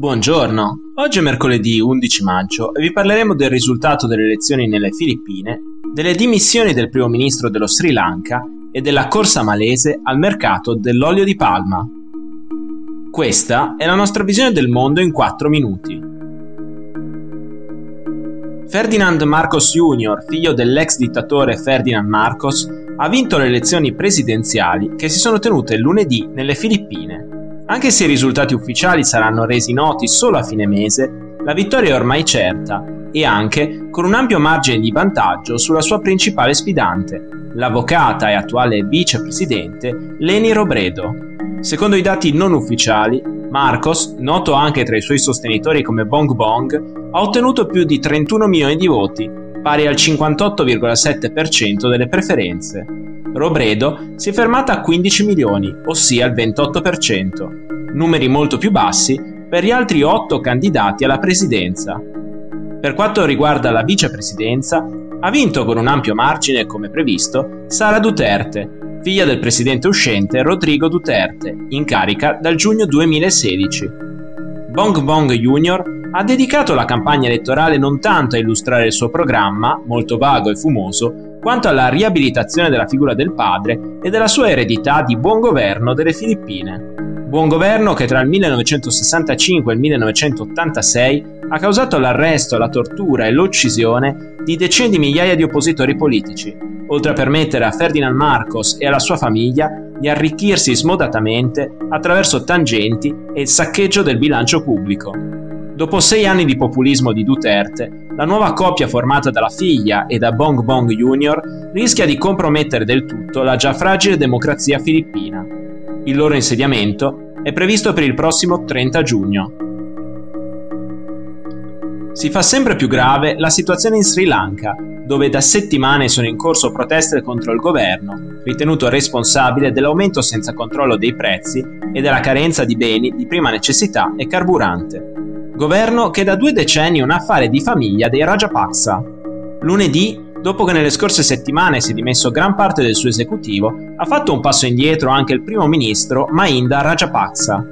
Buongiorno, oggi è mercoledì 11 maggio e vi parleremo del risultato delle elezioni nelle Filippine, delle dimissioni del primo ministro dello Sri Lanka e della corsa malese al mercato dell'olio di palma. Questa è la nostra visione del mondo in 4 minuti. Ferdinand Marcos Jr., figlio dell'ex dittatore Ferdinand Marcos, ha vinto le elezioni presidenziali che si sono tenute lunedì nelle Filippine. Anche se i risultati ufficiali saranno resi noti solo a fine mese, la vittoria è ormai certa e anche con un ampio margine di vantaggio sulla sua principale sfidante, l'avvocata e attuale vicepresidente Leni Robredo. Secondo i dati non ufficiali, Marcos, noto anche tra i suoi sostenitori come Bongbong, ha ottenuto più di 31 milioni di voti, pari al 58,7% delle preferenze. Robredo si è fermata a 15 milioni, ossia il 28%, numeri molto più bassi per gli altri 8 candidati alla presidenza. Per quanto riguarda la vicepresidenza, ha vinto con un ampio margine, come previsto, Sara Duterte, figlia del presidente uscente Rodrigo Duterte, in carica dal giugno 2016. Bongbong Jr. ha dedicato la campagna elettorale non tanto a illustrare il suo programma, molto vago e fumoso, quanto alla riabilitazione della figura del padre e della sua eredità di buon governo delle Filippine. Buon governo che tra il 1965 e il 1986 ha causato l'arresto, la tortura e l'uccisione di decine di migliaia di oppositori politici, oltre a permettere a Ferdinand Marcos e alla sua famiglia di arricchirsi smodatamente attraverso tangenti e il saccheggio del bilancio pubblico. Dopo 6 anni di populismo di Duterte, la nuova coppia formata dalla figlia e da Bongbong Jr. rischia di compromettere del tutto la già fragile democrazia filippina. Il loro insediamento è previsto per il prossimo 30 giugno. Si fa sempre più grave la situazione in Sri Lanka, dove da settimane sono in corso proteste contro il governo, ritenuto responsabile dell'aumento senza controllo dei prezzi e della carenza di beni di prima necessità e carburante. Governo che da 2 decenni è un affare di famiglia dei Rajapaksa. Lunedì, dopo che nelle scorse settimane si è dimesso gran parte del suo esecutivo, ha fatto un passo indietro anche il primo ministro Mahinda Rajapaksa.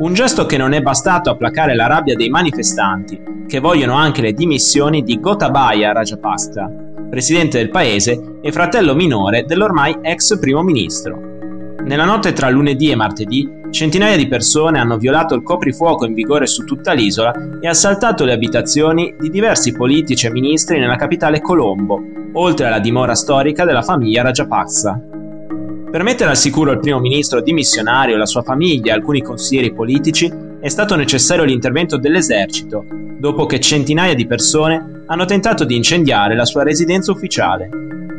Un gesto che non è bastato a placare la rabbia dei manifestanti, che vogliono anche le dimissioni di Gotabaya Rajapaksa, presidente del paese e fratello minore dell'ormai ex primo ministro. Nella notte tra lunedì e martedì, centinaia di persone hanno violato il coprifuoco in vigore su tutta l'isola e assaltato le abitazioni di diversi politici e ministri nella capitale Colombo, oltre alla dimora storica della famiglia Rajapaksa. Per mettere al sicuro il primo ministro dimissionario, la sua famiglia e alcuni consiglieri politici, è stato necessario l'intervento dell'esercito, dopo che centinaia di persone hanno tentato di incendiare la sua residenza ufficiale.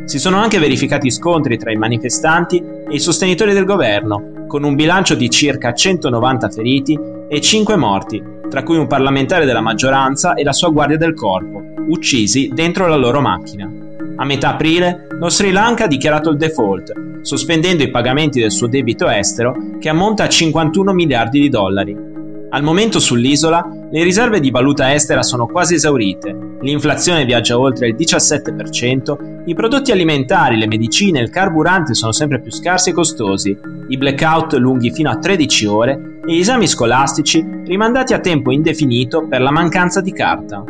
Si sono anche verificati scontri tra i manifestanti e i sostenitori del governo, con un bilancio di circa 190 feriti e 5 morti, tra cui un parlamentare della maggioranza e la sua guardia del corpo, uccisi dentro la loro macchina. A metà aprile, lo Sri Lanka ha dichiarato il default, sospendendo i pagamenti del suo debito estero, che ammonta a 51 miliardi di dollari. Al momento sull'isola le riserve di valuta estera sono quasi esaurite, l'inflazione viaggia oltre il 17%, i prodotti alimentari, le medicine e il carburante sono sempre più scarsi e costosi, i blackout lunghi fino a 13 ore e gli esami scolastici rimandati a tempo indefinito per la mancanza di carta.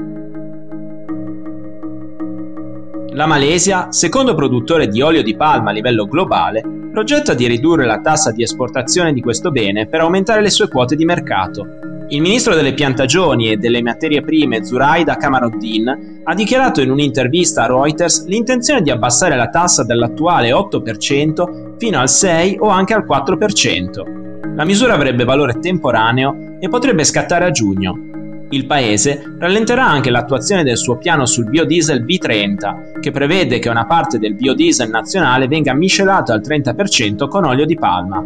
La Malesia, secondo produttore di olio di palma a livello globale, progetta di ridurre la tassa di esportazione di questo bene per aumentare le sue quote di mercato. Il ministro delle piantagioni e delle materie prime Zuraida Kamaruddin ha dichiarato in un'intervista a Reuters l'intenzione di abbassare la tassa dall'attuale 8% fino al 6% o anche al 4%. La misura avrebbe valore temporaneo e potrebbe scattare a giugno. Il paese rallenterà anche l'attuazione del suo piano sul biodiesel B30, che prevede che una parte del biodiesel nazionale venga miscelato al 30% con olio di palma.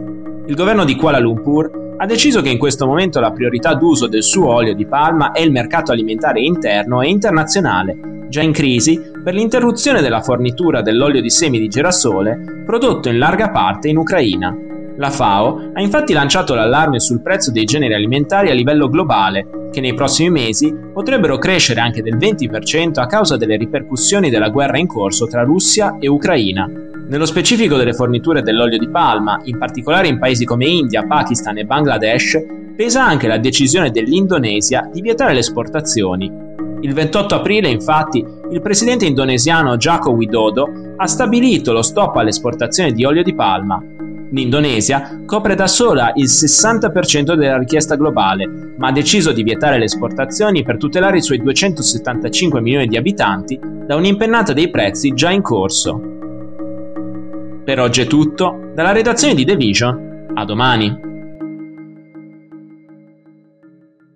Il governo di Kuala Lumpur ha deciso che in questo momento la priorità d'uso del suo olio di palma è il mercato alimentare interno e internazionale, già in crisi per l'interruzione della fornitura dell'olio di semi di girasole prodotto in larga parte in Ucraina. La FAO ha infatti lanciato l'allarme sul prezzo dei generi alimentari a livello globale, che nei prossimi mesi potrebbero crescere anche del 20% a causa delle ripercussioni della guerra in corso tra Russia e Ucraina. Nello specifico delle forniture dell'olio di palma, in particolare in paesi come India, Pakistan e Bangladesh, pesa anche la decisione dell'Indonesia di vietare le esportazioni. Il 28 aprile, infatti, il presidente indonesiano Joko Widodo ha stabilito lo stop all'esportazione di olio di palma. L'Indonesia copre da sola il 60% della richiesta globale, ma ha deciso di vietare le esportazioni per tutelare i suoi 275 milioni di abitanti da un'impennata dei prezzi già in corso. Per oggi è tutto, dalla redazione di The Vision, a domani!